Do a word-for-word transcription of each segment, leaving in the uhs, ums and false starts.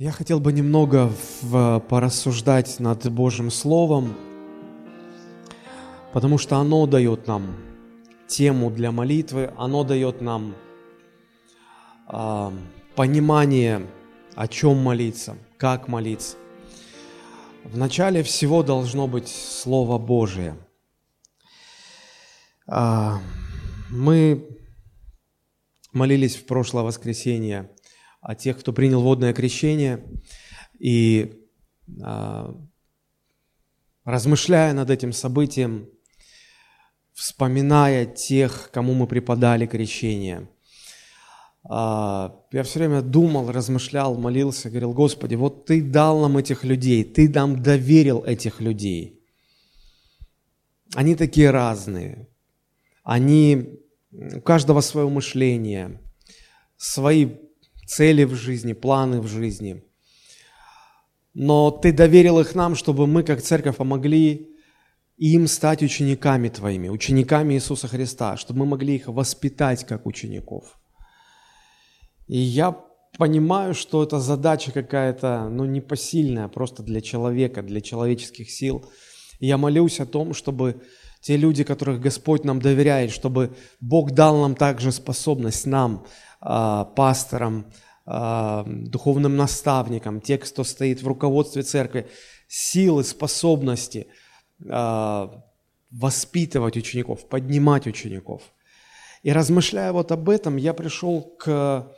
Я хотел бы немного в, порассуждать над Божьим Словом, потому что оно дает нам тему для молитвы, оно дает нам э, понимание, о чем молиться, как молиться. В начале всего должно быть Слово Божие. Э, мы молились в прошлое воскресенье о тех, кто принял водное крещение, и э, размышляя над этим событием, вспоминая тех, кому мы преподали крещение, э, я все время думал, размышлял, молился, говорил: Господи, вот Ты дал нам этих людей, Ты нам доверил этих людей. Они такие разные, они, у каждого свое мышление, свои цели в жизни, планы в жизни. Но Ты доверил их нам, чтобы мы, как церковь, помогли им стать учениками Твоими, учениками Иисуса Христа, чтобы мы могли их воспитать как учеников. И я понимаю, что это задача какая-то, ну, непосильная просто для человека, для человеческих сил. И я молюсь о том, чтобы те люди, которых Господь нам доверяет, чтобы Бог дал нам также способность, нам, пасторам, духовным наставникам, те, кто стоит в руководстве церкви, силы, способности воспитывать учеников, поднимать учеников. И размышляя вот об этом, я пришел к,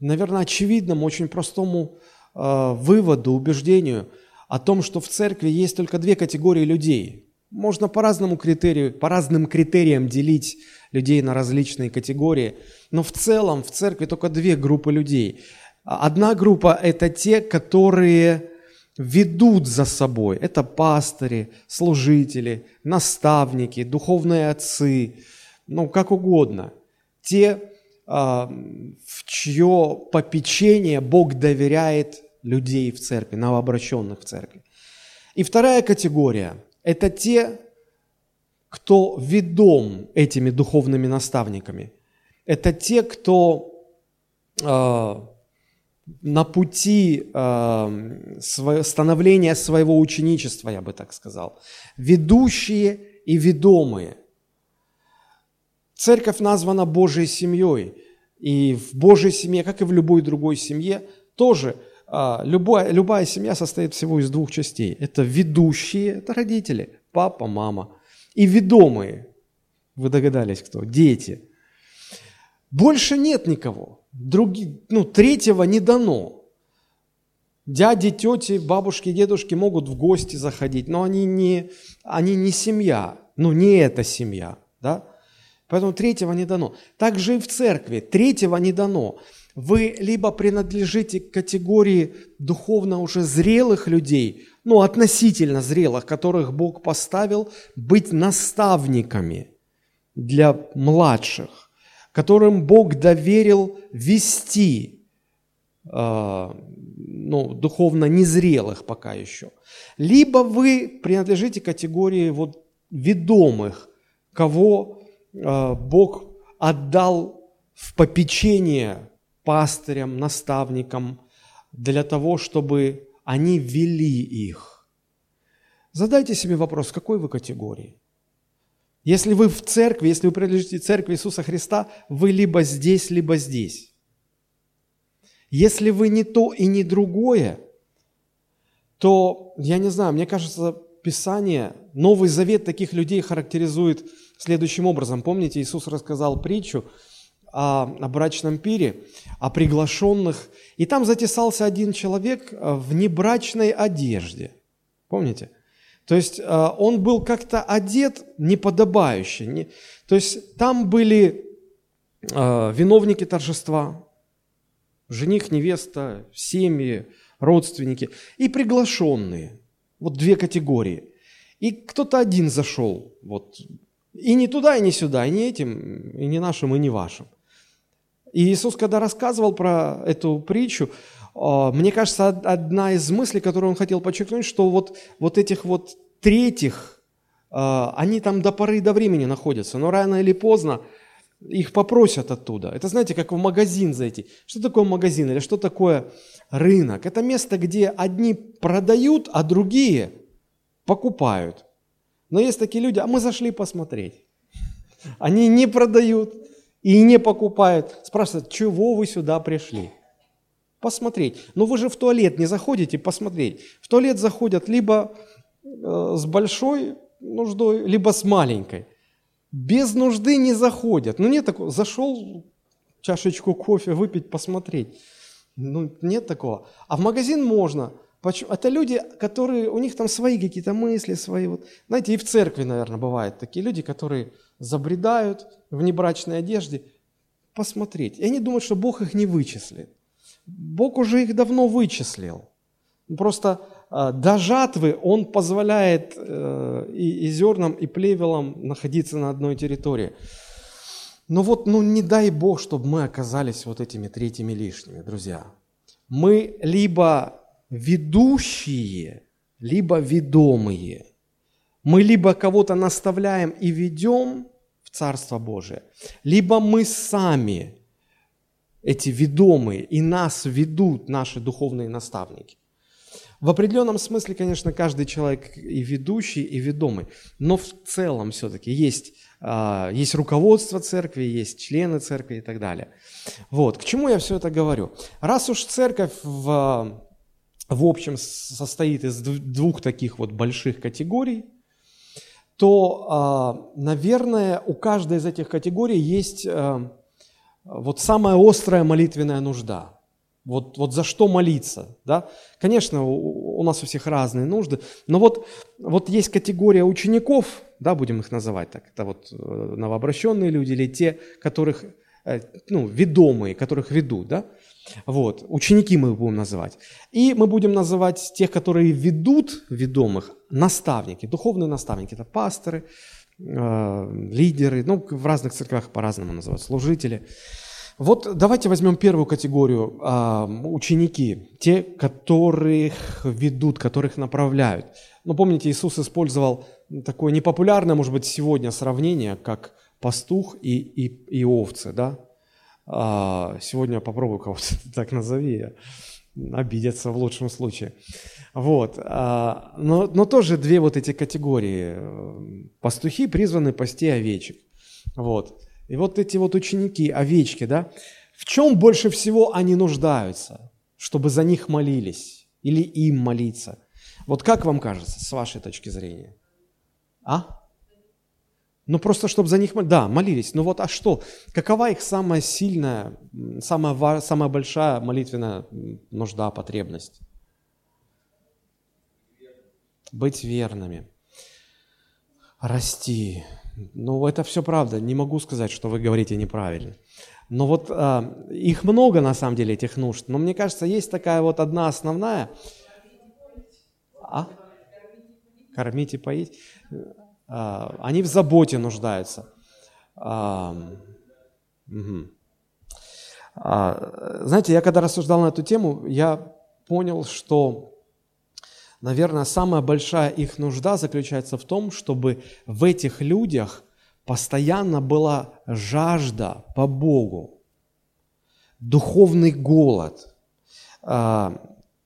наверное, очевидному, очень простому выводу, убеждению о том, что в церкви есть только две категории людей. Можно по разному критерию, по разным критериям делить людей на различные категории, но в целом в церкви только две группы людей. Одна группа – это те, которые ведут за собой. Это пастыри, служители, наставники, духовные отцы, ну, как угодно. Те, в чье попечение Бог доверяет людей в церкви, новообращенных в церкви. И вторая категория – это те, кто ведом этими духовными наставниками. Это те, кто э, на пути э, свое, становления своего ученичества, я бы так сказал. Ведущие и ведомые. Церковь названа Божьей семьей. И в Божьей семье, как и в любой другой семье, тоже Любая, любая семья состоит всего из двух частей. Это ведущие, это родители, папа, мама. И ведомые, вы догадались, кто? Дети. Больше нет никого. Други, ну, третьего не дано. Дяди, тети, бабушки, дедушки могут в гости заходить, но они не, они не семья, ну не эта семья. Да? Поэтому третьего не дано. Так же и в церкви третьего не дано. Вы либо принадлежите к категории духовно уже зрелых людей, ну, относительно зрелых, которых Бог поставил быть наставниками для младших, которым Бог доверил вести, э, ну, духовно незрелых пока еще. Либо вы принадлежите к категории вот ведомых, кого э, Бог отдал в попечение пастырям, наставникам, для того, чтобы они вели их. Задайте себе вопрос, какой вы категории? Если вы в церкви, если вы принадлежите церкви Иисуса Христа, вы либо здесь, либо здесь. Если вы не то и не другое, то, я не знаю, мне кажется, Писание, Новый Завет таких людей характеризует следующим образом. Помните, Иисус рассказал притчу о брачном пире, о приглашенных. И там затесался один человек в небрачной одежде. Помните? То есть он был как-то одет неподобающе. То есть там были виновники торжества, жених, невеста, семьи, родственники и приглашенные. Вот две категории. И кто-то один зашел. Вот. И не туда, и не сюда, и не этим, и не нашим, и не вашим. И Иисус, когда рассказывал про эту притчу, мне кажется, одна из мыслей, которую Он хотел подчеркнуть, что вот, вот этих вот третьих, они там до поры до времени находятся, но рано или поздно их попросят оттуда. Это, знаете, как в магазин зайти. Что такое магазин или что такое рынок. Это место, где одни продают, а другие покупают. Но есть такие люди, а мы зашли посмотреть. Они не продают и не покупают. Спрашивают, чего вы сюда пришли? Посмотреть. Но вы же в туалет не заходите посмотреть. В туалет заходят либо с большой нуждой, либо с маленькой. Без нужды не заходят. Ну нет такого, зашел чашечку кофе выпить, посмотреть. Ну нет такого. А в магазин можно. Почему? Это люди, которые, у них там свои какие-то мысли, свои вот. Знаете, и в церкви, наверное, бывают такие люди, которые забредают в небрачной одежде посмотреть. И они думают, что Бог их не вычислит. Бог уже их давно вычислил. Просто э, до жатвы Он позволяет э, и, и зернам, и плевелам находиться на одной территории. Но вот, ну не дай Бог, чтобы мы оказались вот этими третьими лишними, друзья. Мы либо ведущие, либо ведомые. Мы либо кого-то наставляем и ведем в Царство Божие, либо мы сами эти ведомые, и нас ведут наши духовные наставники. В определенном смысле, конечно, каждый человек и ведущий, и ведомый, но в целом все-таки есть, есть руководство церкви, есть члены церкви и так далее. Вот, к чему я все это говорю? Раз уж церковь в... в общем, состоит из двух таких вот больших категорий, то, наверное, у каждой из этих категорий есть вот самая острая молитвенная нужда. Вот, вот за что молиться, да? Конечно, у, у нас у всех разные нужды, но вот, вот есть категория учеников, да, будем их называть так, это вот новообращенные люди или те, которых, ну, ведомые, которых ведут, да? Вот, ученики мы их будем называть. И мы будем называть тех, которые ведут ведомых, наставники, духовные наставники. Это пасторы, э, лидеры, ну, в разных церквях по-разному называют, служители. Вот давайте возьмем первую категорию, э, ученики, те, которых ведут, которых направляют. Ну, помните, Иисус использовал такое непопулярное, может быть, сегодня сравнение, как пастух и, и, и овцы, да? Сегодня попробую кого-то так назови, обидятся в лучшем случае. Вот. Но, но тоже две вот эти категории. Пастухи призваны пасти овечек. Вот. И вот эти вот ученики, овечки, да, в чем больше всего они нуждаются, чтобы за них молились или им молиться? Вот как вам кажется, с вашей точки зрения? А? Ну, просто, чтобы за них молились. Да, молились. Ну вот, а что? Какова их самая сильная, самая, самая большая молитвенная нужда, потребность? Быть верными. Расти. Ну, это все правда. Не могу сказать, что вы говорите неправильно. Но вот э, их много, на самом деле, этих нужд. Но мне кажется, есть такая вот одна основная. А? Кормить и поить. Они в заботе нуждаются. Знаете, я когда рассуждал на эту тему, я понял, что, наверное, самая большая их нужда заключается в том, чтобы в этих людях постоянно была жажда по Богу, духовный голод,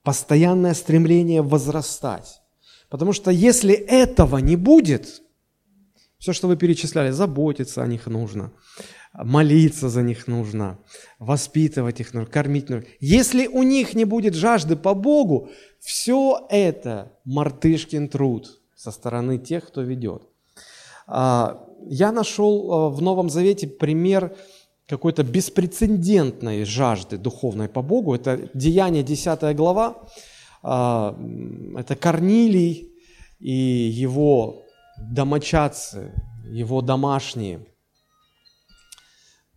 постоянное стремление возрастать. Потому что если этого не будет... Все, что вы перечисляли, заботиться о них нужно, молиться за них нужно, воспитывать их нужно, кормить нужно. Если у них не будет жажды по Богу, все это мартышкин труд со стороны тех, кто ведет. Я нашел в Новом Завете пример какой-то беспрецедентной жажды духовной по Богу. Это Деяния десятая глава, это Корнилий и его... домочадцы, его домашние.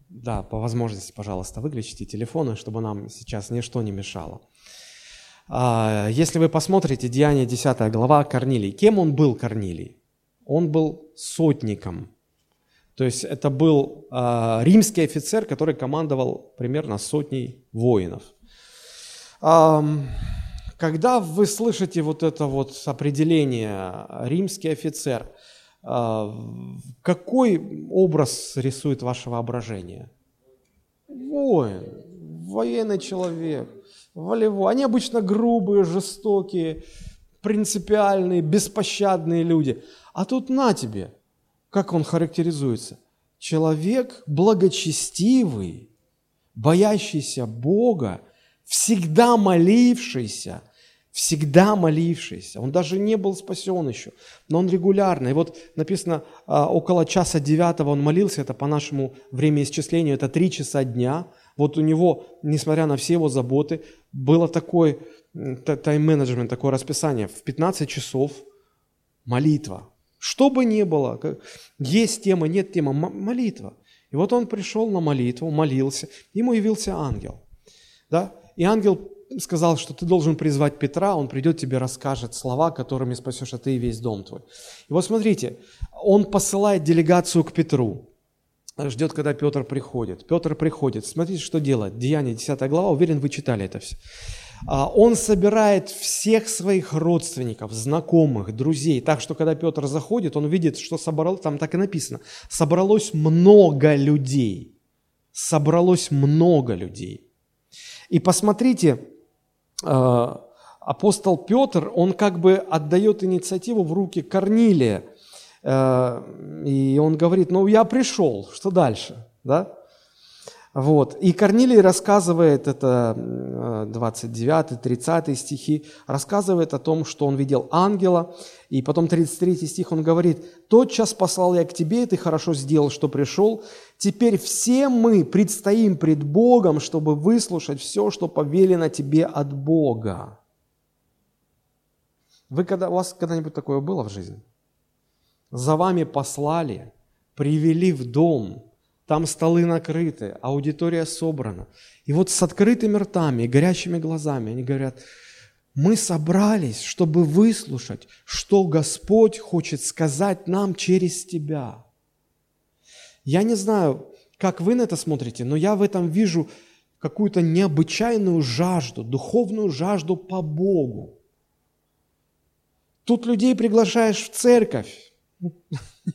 Да, по возможности, пожалуйста, выключите телефоны, чтобы нам сейчас ничто не мешало. Если вы посмотрите Деяния десятая глава, Корнилий. Кем он был, Корнилий? Он был сотником. То есть это был римский офицер, который командовал примерно сотней воинов. Когда вы слышите вот это вот определение «римский офицер», какой образ рисует ваше воображение? Воин, военный человек, волевой. Они обычно грубые, жестокие, принципиальные, беспощадные люди. А тут на тебе, как он характеризуется? Человек благочестивый, боящийся Бога, всегда молившийся, всегда молившийся. Он даже не был спасен еще, но он регулярно. И вот написано, около часа девятого он молился, это по нашему времяисчислению, это три часа дня. Вот у него, несмотря на все его заботы, было такое тайм-менеджмент, такое расписание. В пятнадцать часов молитва. Что бы ни было, есть тема, нет темы, молитва. И вот он пришел на молитву, молился, ему явился ангел. Да? И ангел сказал, что ты должен призвать Петра, он придет, тебе расскажет слова, которыми спасешься ты и весь дом твой. И вот смотрите, он посылает делегацию к Петру, ждет, когда Петр приходит. Петр приходит, смотрите, что делает. Деяния, десятая глава, уверен, вы читали это все. Он собирает всех своих родственников, знакомых, друзей, так что, когда Петр заходит, он видит, что собрал, там так и написано, собралось много людей, собралось много людей. И посмотрите, апостол Петр, он как бы отдает инициативу в руки Корнилия, и он говорит, ну, я пришел, что дальше, да? Вот. И Корнилий рассказывает, это двадцать девятый, тридцатый стихи, рассказывает о том, что он видел ангела, и потом тридцать третий стих он говорит, «Тотчас послал я к тебе, и ты хорошо сделал, что пришел. Теперь все мы предстоим пред Богом, чтобы выслушать все, что повелено тебе от Бога». Вы когда, у вас когда-нибудь такое было в жизни? За вами послали, привели в дом, там столы накрыты, аудитория собрана. И вот с открытыми ртами и горящими глазами они говорят, мы собрались, чтобы выслушать, что Господь хочет сказать нам через тебя. Я не знаю, как вы на это смотрите, но я в этом вижу какую-то необычайную жажду, духовную жажду по Богу. Тут людей приглашаешь в церковь, не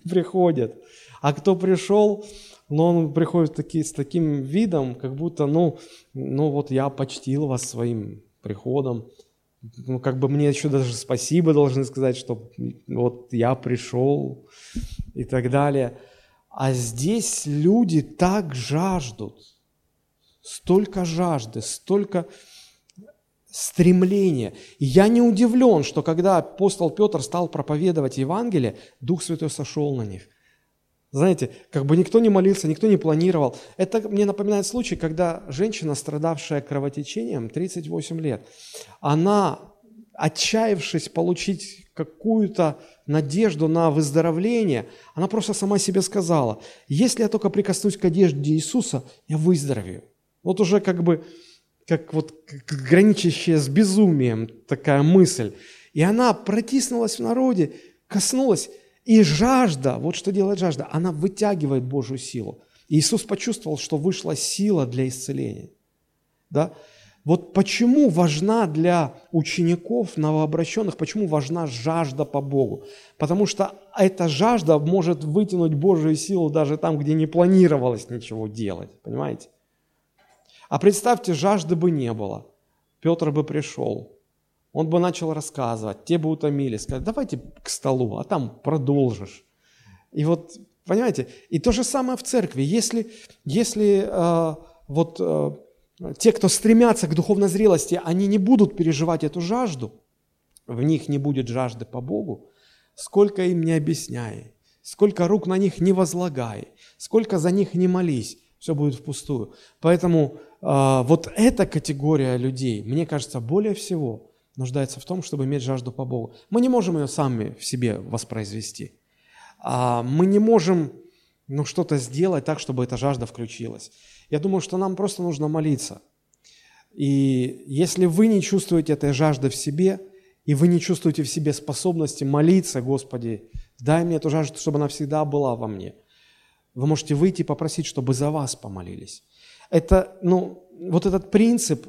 приходят. А кто пришел... Но он приходит таки, с таким видом, как будто, ну, ну вот я почтил вас своим приходом. Ну, как бы мне еще даже спасибо должны сказать, что вот я пришел и так далее. А здесь люди так жаждут, столько жажды, столько стремления. И я не удивлен, что когда апостол Петр стал проповедовать Евангелие, Дух Святой сошел на них. Знаете, как бы никто не молился, никто не планировал. Это мне напоминает случай, когда женщина, страдавшая кровотечением, тридцать восемь лет, она, отчаявшись получить какую-то надежду на выздоровление, она просто сама себе сказала, если я только прикоснусь к одежде Иисуса, я выздоровею. Вот уже как бы, как вот как граничащая с безумием такая мысль. И она протиснулась в народе, коснулась. И жажда, вот что делает жажда, она вытягивает Божью силу. И Иисус почувствовал, что вышла сила для исцеления. Да? Вот почему важна для учеников, новообращенных, почему важна жажда по Богу? Потому что эта жажда может вытянуть Божью силу даже там, где не планировалось ничего делать, понимаете? А представьте, жажды бы не было, Петр бы пришел. Он бы начал рассказывать, те бы утомились, сказали, давайте к столу, а там продолжишь. И вот, понимаете, и то же самое в церкви. Если, если э, вот э, те, кто стремятся к духовной зрелости, они не будут переживать эту жажду, в них не будет жажды по Богу, сколько им не объясняй, сколько рук на них не возлагай, сколько за них не молись, все будет впустую. Поэтому э, вот эта категория людей, мне кажется, более всего нуждается в том, чтобы иметь жажду по Богу. Мы не можем ее сами в себе воспроизвести. Мы не можем ну, что-то сделать так, чтобы эта жажда включилась. Я думаю, что нам просто нужно молиться. И если вы не чувствуете этой жажды в себе, и вы не чувствуете в себе способности молиться, Господи, дай мне эту жажду, чтобы она всегда была во мне, вы можете выйти и попросить, чтобы за вас помолились. Это, ну, вот этот принцип...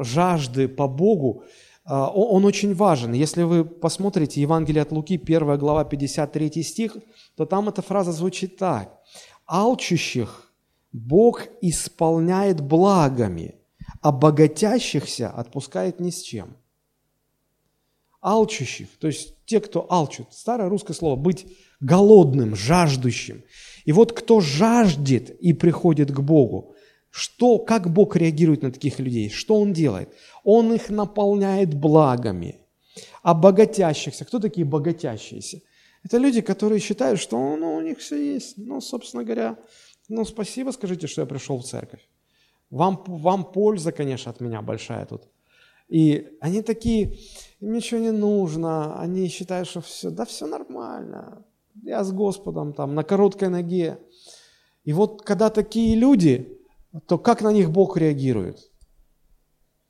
жажды по Богу, он очень важен. Если вы посмотрите Евангелие от Луки, первая глава, пятьдесят третий стих, то там эта фраза звучит так. «Алчущих Бог исполняет благами, а богатящихся отпускает ни с чем. Алчущих, то есть те, кто алчут. Старое русское слово «быть голодным», «жаждущим». И вот кто жаждет и приходит к Богу, что, как Бог реагирует на таких людей? Что Он делает? Он их наполняет благами. А богатящихся, кто такие богатящиеся? Это люди, которые считают, что ну, у них все есть. Ну, собственно говоря, ну, спасибо, скажите, что я пришел в церковь. Вам, вам польза, конечно, от меня большая тут. И они такие, им ничего не нужно, они считают, что все, да все нормально, я с Господом там, на короткой ноге. И вот когда такие люди, то как на них Бог реагирует?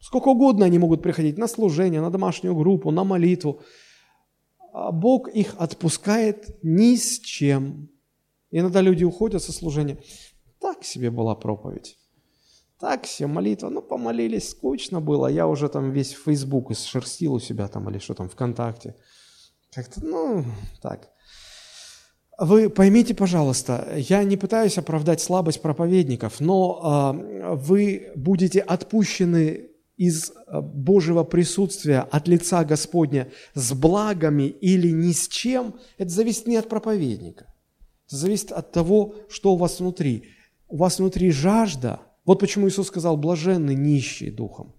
Сколько угодно они могут приходить на служение, на домашнюю группу, на молитву. А Бог их отпускает ни с чем. Иногда люди уходят со служения. Так себе была проповедь. Так себе молитва. Ну, помолились, скучно было. Я уже там весь Facebook исшерстил у себя там или что там, ВКонтакте. Как-то, ну, так. Вы поймите, пожалуйста, я не пытаюсь оправдать слабость проповедников, но э, вы будете отпущены из Божьего присутствия, от лица Господня, с благами или ни с чем, это зависит не от проповедника. Это зависит от того, что у вас внутри. У вас внутри жажда. Вот почему Иисус сказал: блаженны нищие духом,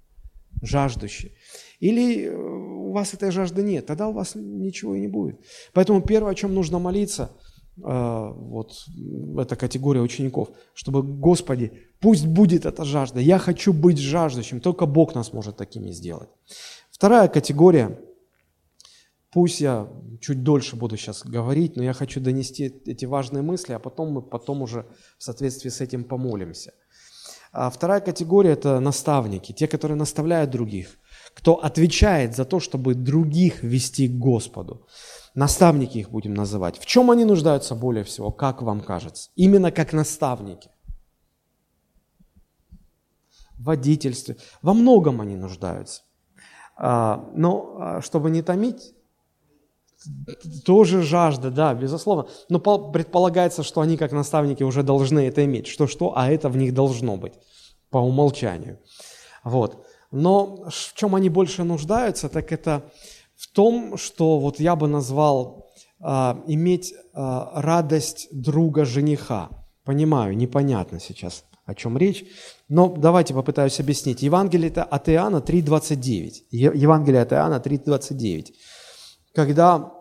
жаждущие. Или у вас этой жажды нет, тогда у вас ничего и не будет. Поэтому первое, о чем нужно молиться, вот эта категория учеников, чтобы: Господи, пусть будет эта жажда, я хочу быть жаждущим, только Бог нас может такими сделать. Вторая категория, пусть я чуть дольше буду сейчас говорить, но я хочу донести эти важные мысли, а потом мы потом уже в соответствии с этим помолимся. А вторая категория – это наставники, те, которые наставляют других, кто отвечает за то, чтобы других вести к Господу. Наставники их будем называть. В чем они нуждаются более всего, как вам кажется? Именно как наставники. В водительстве. Во многом они нуждаются. Но чтобы не томить, тоже жажда, да, безусловно. Но предполагается, что они как наставники уже должны это иметь. Что-что, а это в них должно быть по умолчанию. Вот. Но в чем они больше нуждаются, так это в том, что вот я бы назвал э, иметь э, радость друга жениха. Понимаю, непонятно сейчас, о чем речь, но давайте попытаюсь объяснить. Евангелие от Иоанна три двадцать девять. Евангелие от Иоанна три двадцать девять. Когда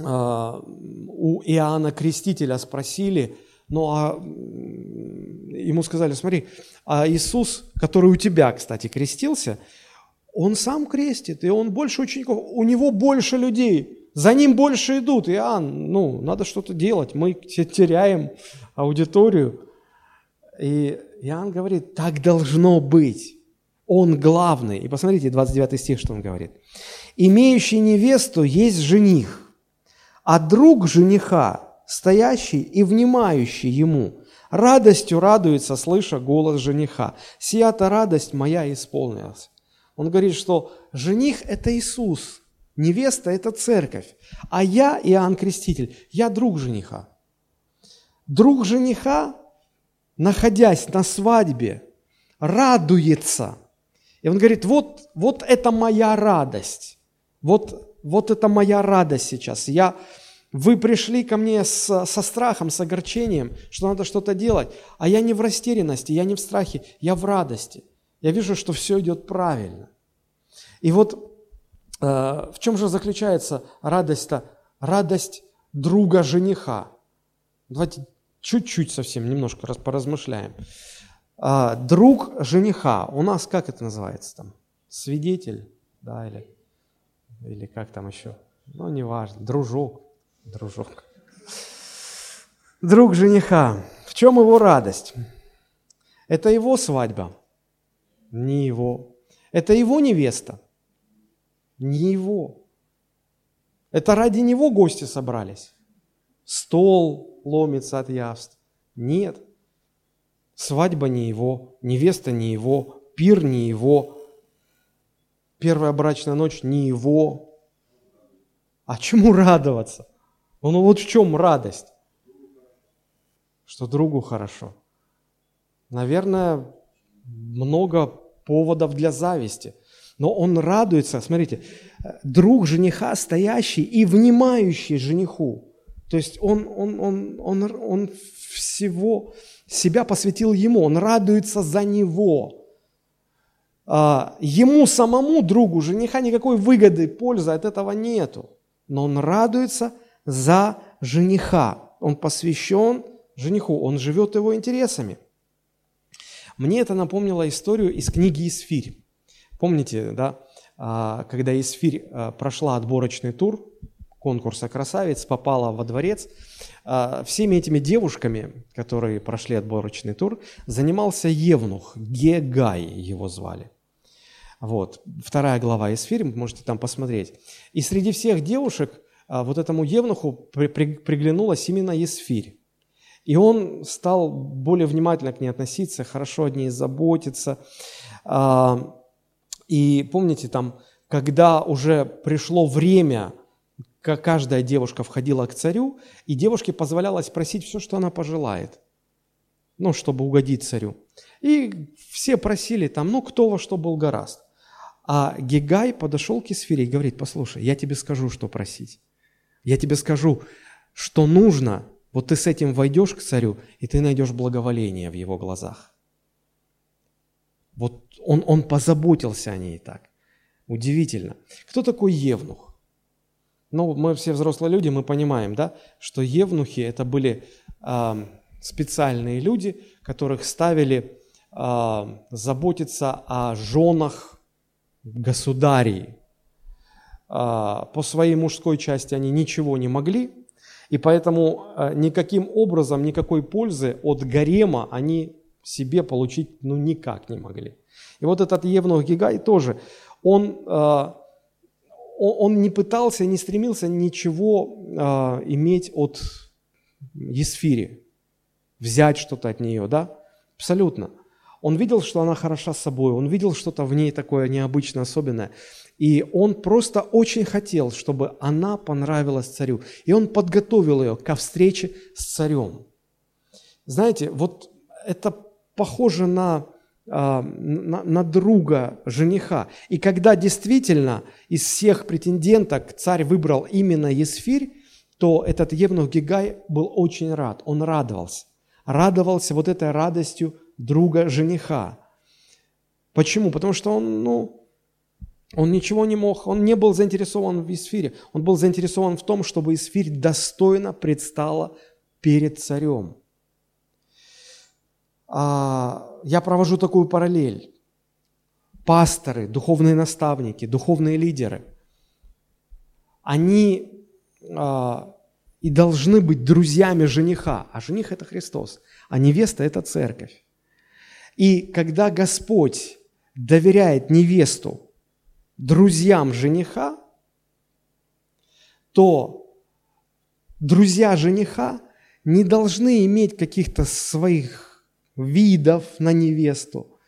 э, у Иоанна Крестителя спросили, ну а ему сказали: смотри, а Иисус, который у тебя, кстати, крестился, он сам крестит, и он больше учеников, у него больше людей, за ним больше идут. Иоанн, ну, надо что-то делать, мы теряем аудиторию. И Иоанн говорит: так должно быть, он главный. И посмотрите, двадцать девятый стих, что он говорит. «Имеющий невесту есть жених, а друг жениха, стоящий и внимающий ему, радостью радуется, слыша голос жениха. Сия-то радость моя исполнилась». Он говорит, что жених – это Иисус, невеста – это церковь, а я, Иоанн Креститель, я друг жениха. Друг жениха, находясь на свадьбе, радуется. И он говорит: вот, вот это моя радость, вот, вот это моя радость сейчас. Я... Вы пришли ко мне с, со страхом, с огорчением, что надо что-то делать, а я не в растерянности, я не в страхе, я в радости. Я вижу, что все идет правильно. И вот э, в чем же заключается радость-то? Радость друга жениха. Давайте чуть-чуть совсем, немножко раз, поразмышляем. Э, друг жениха. У нас как это называется там? Свидетель, да, или, или как там еще? Ну, неважно. Дружок. Дружок. Друг жениха. В чем его радость? Это его свадьба? Не его. Это его невеста? Не его. Это ради него гости собрались? Стол ломится от явств? Нет. Свадьба не его, невеста не его, пир не его, первая брачная ночь не его. А чему радоваться? Ну вот в чем радость? Что другу хорошо. Наверное, много поводов для зависти. Но он радуется, смотрите, друг жениха, стоящий и внимающий жениху. То есть он, он, он, он, он всего себя посвятил ему, он радуется за него. Ему самому, другу жениха, никакой выгоды, пользы от этого нету. Но он радуется за жениха. Он посвящен жениху, он живет его интересами. Мне это напомнило историю из книги «Есфирь». Помните, да, когда «Есфирь» прошла отборочный тур конкурса красавиц, попала во дворец, всеми этими девушками, которые прошли отборочный тур, занимался евнух, Гегай его звали. Вот, вторая глава «Есфирь», можете там посмотреть. И среди всех девушек вот этому евнуху при, при, приглянулась именно Есфирь. И он стал более внимательно к ней относиться, хорошо о ней заботиться. И помните, там, когда уже пришло время, каждая девушка входила к царю, и девушке позволялось просить все, что она пожелает, ну, чтобы угодить царю. И все просили там, ну, кто во что был горазд. А Гегай подошел к Есфири и говорит: послушай, я тебе скажу, что просить. Я тебе скажу, что нужно. Вот ты с этим войдешь к царю, и ты найдешь благоволение в его глазах. Вот он, он позаботился о ней так. Удивительно. Кто такой евнух? Ну, мы все взрослые люди, мы понимаем, да, что евнухи – это были э, специальные люди, которых ставили э, заботиться о женах государей. Э, по своей мужской части они ничего не могли, и поэтому никаким образом, никакой пользы от гарема они себе получить ну, никак не могли. И вот этот евнух Гегай тоже, он, он не пытался, не стремился ничего иметь от Есфири, взять что-то от нее, да? Абсолютно. Он видел, что она хороша собой, он видел что-то в ней такое необычное, особенное. И он просто очень хотел, чтобы она понравилась царю. И он подготовил ее ко встрече с царем. Знаете, вот это похоже на, на, на друга жениха. И когда действительно из всех претенденток царь выбрал именно Есфирь, то этот евнух Гегай был очень рад, он радовался. Радовался вот этой радостью друга жениха. Почему? Потому что он, ну... Он ничего не мог, он не был заинтересован в Есфире, он был заинтересован в том, чтобы Есфирь достойно предстала перед царем. Я провожу такую параллель. Пасторы, духовные наставники, духовные лидеры, они и должны быть друзьями жениха, а жених – это Христос, а невеста – это церковь. И когда Господь доверяет невесту друзьям жениха, то друзья жениха не должны иметь каких-то своих видов на невесту,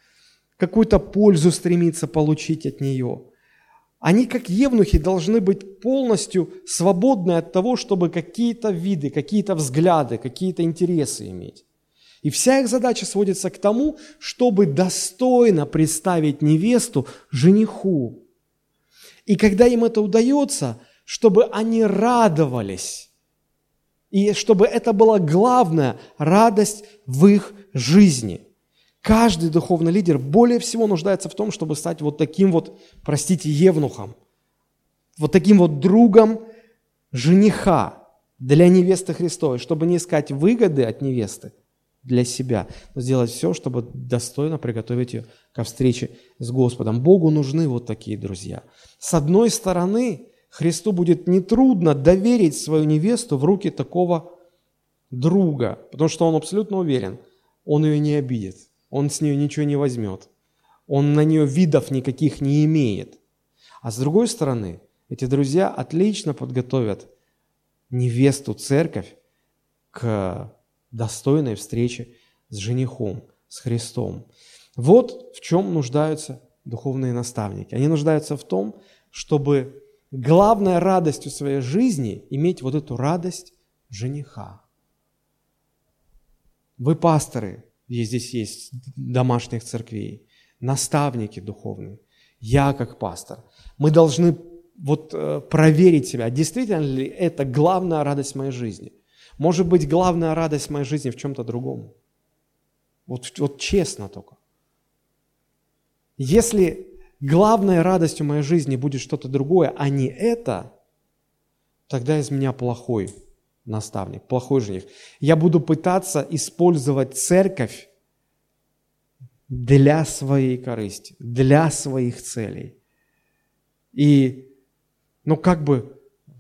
какую-то пользу стремиться получить от нее. Они, как евнухи, должны быть полностью свободны от того, чтобы какие-то виды, какие-то взгляды, какие-то интересы иметь. И вся их задача сводится к тому, чтобы достойно представить невесту жениху. И когда им это удается, чтобы они радовались, и чтобы это была главная радость в их жизни. Каждый духовный лидер более всего нуждается в том, чтобы стать вот таким вот, простите, евнухом, вот таким вот другом жениха для невесты Христовой, чтобы не искать выгоды от невесты для себя, но сделать все, чтобы достойно приготовить ее ко встрече с Господом. Богу нужны вот такие друзья. С одной стороны, Христу будет нетрудно доверить свою невесту в руки такого друга, потому что он абсолютно уверен, он ее не обидит, он с нее ничего не возьмет, он на нее видов никаких не имеет. А с другой стороны, эти друзья отлично подготовят невесту, церковь, к достойной встречи с женихом, с Христом. Вот в чем нуждаются духовные наставники. Они нуждаются в том, чтобы главной радостью своей жизни иметь вот эту радость жениха. Вы пасторы, здесь есть домашних церквей, наставники духовные, я как пастор. Мы должны вот проверить себя, действительно ли это главная радость моей жизни. Может быть, главная радость моей жизни в чем-то другом. Вот, вот честно только. Если главной радостью моей жизни будет что-то другое, а не это, тогда из меня плохой наставник, плохой жених. Я буду пытаться использовать церковь для своей корысти, для своих целей. И, ну, как бы,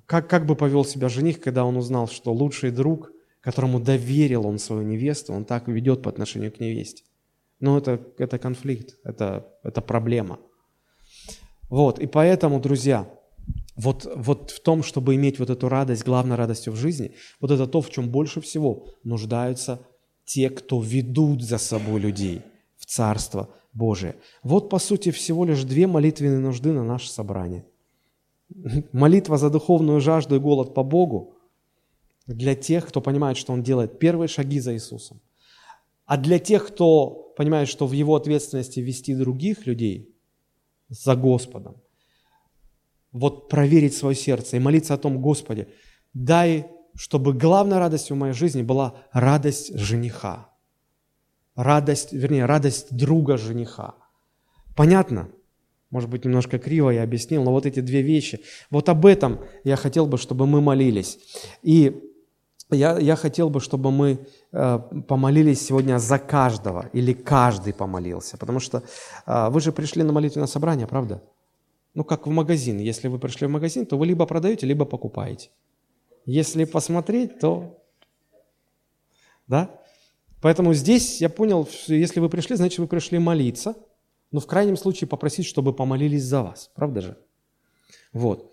как, как бы повел себя жених, когда он узнал, что лучший друг, которому доверил он свою невесту, он так ведет по отношению к невесте. Ну, это, это конфликт, это, это проблема. Вот, и поэтому, друзья, вот, вот в том, чтобы иметь вот эту радость, главной радостью в жизни, вот это то, в чем больше всего нуждаются те, кто ведут за собой людей в Царство Божие. Вот, по сути, всего лишь две молитвенные нужды на наше собрание. Молитва за духовную жажду и голод по Богу для тех, кто понимает, что он делает первые шаги за Иисусом. А для тех, кто понимает, что в его ответственности вести других людей за Господом, вот проверить свое сердце и молиться о том: Господи, дай, чтобы главной радостью в моей жизни была радость жениха. Радость, вернее, радость друга жениха. Понятно? Может быть, немножко криво я объяснил, но вот эти две вещи. Вот об этом я хотел бы, чтобы мы молились. И я, я хотел бы, чтобы мы э, помолились сегодня за каждого, или каждый помолился. Потому что э, вы же пришли на молитвенное собрание, правда? Ну, как в магазин. Если вы пришли в магазин, то вы либо продаете, либо покупаете. Если посмотреть, то... Да? Поэтому здесь я понял, если вы пришли, значит, вы пришли молиться, но в крайнем случае попросить, чтобы помолились за вас. Правда же? Вот.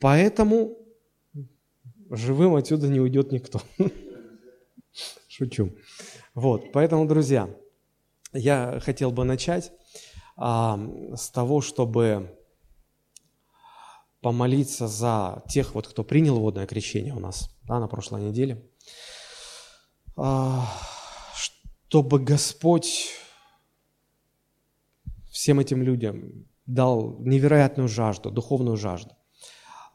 Поэтому живым отсюда не уйдет никто. Шучу. Вот. Поэтому, друзья, я хотел бы начать а, с того, чтобы... помолиться за тех, вот, кто принял водное крещение у нас, да, на прошлой неделе, чтобы Господь всем этим людям дал невероятную жажду, духовную жажду,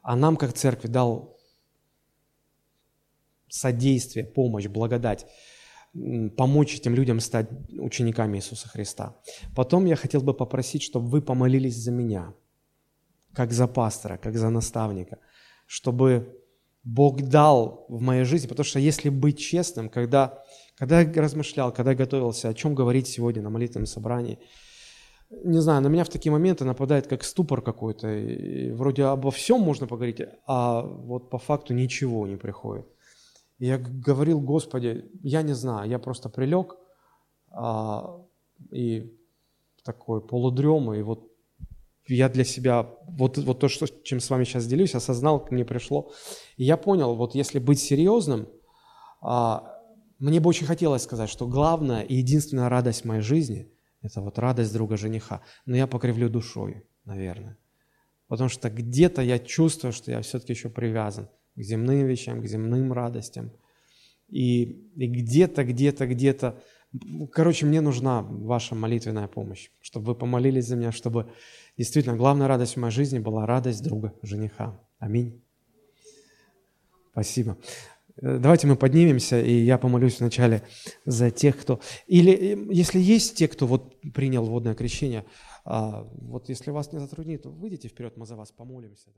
а нам, как церкви, дал содействие, помощь, благодать, помочь этим людям стать учениками Иисуса Христа. Потом я хотел бы попросить, чтобы вы помолились за меня, как за пастора, как за наставника, чтобы Бог дал в моей жизни, потому что, если быть честным, когда, когда я размышлял, когда я готовился, о чем говорить сегодня на молитвенном собрании, не знаю, на меня в такие моменты нападает как ступор какой-то, и вроде обо всем можно поговорить, а вот по факту ничего не приходит. И я говорил: Господи, я не знаю, я просто прилег, а, и такой полудрема, и вот я для себя, вот, вот то, что, чем с вами сейчас делюсь, осознал, мне пришло. И я понял, вот если быть серьезным, а, мне бы очень хотелось сказать, что главная и единственная радость моей жизни – это вот радость друга жениха. Но я покривлю душой, наверное. Потому что где-то я чувствую, что я все-таки еще привязан к земным вещам, к земным радостям. И, и где-то, где-то, где-то... Короче, мне нужна ваша молитвенная помощь, чтобы вы помолились за меня, чтобы действительно главная радость в моей жизни была радость друга жениха. Аминь. Спасибо. Давайте мы поднимемся, и я помолюсь вначале за тех, кто... Или если есть те, кто вот принял водное крещение, вот если вас не затруднит, выйдите вперед, мы за вас помолимся.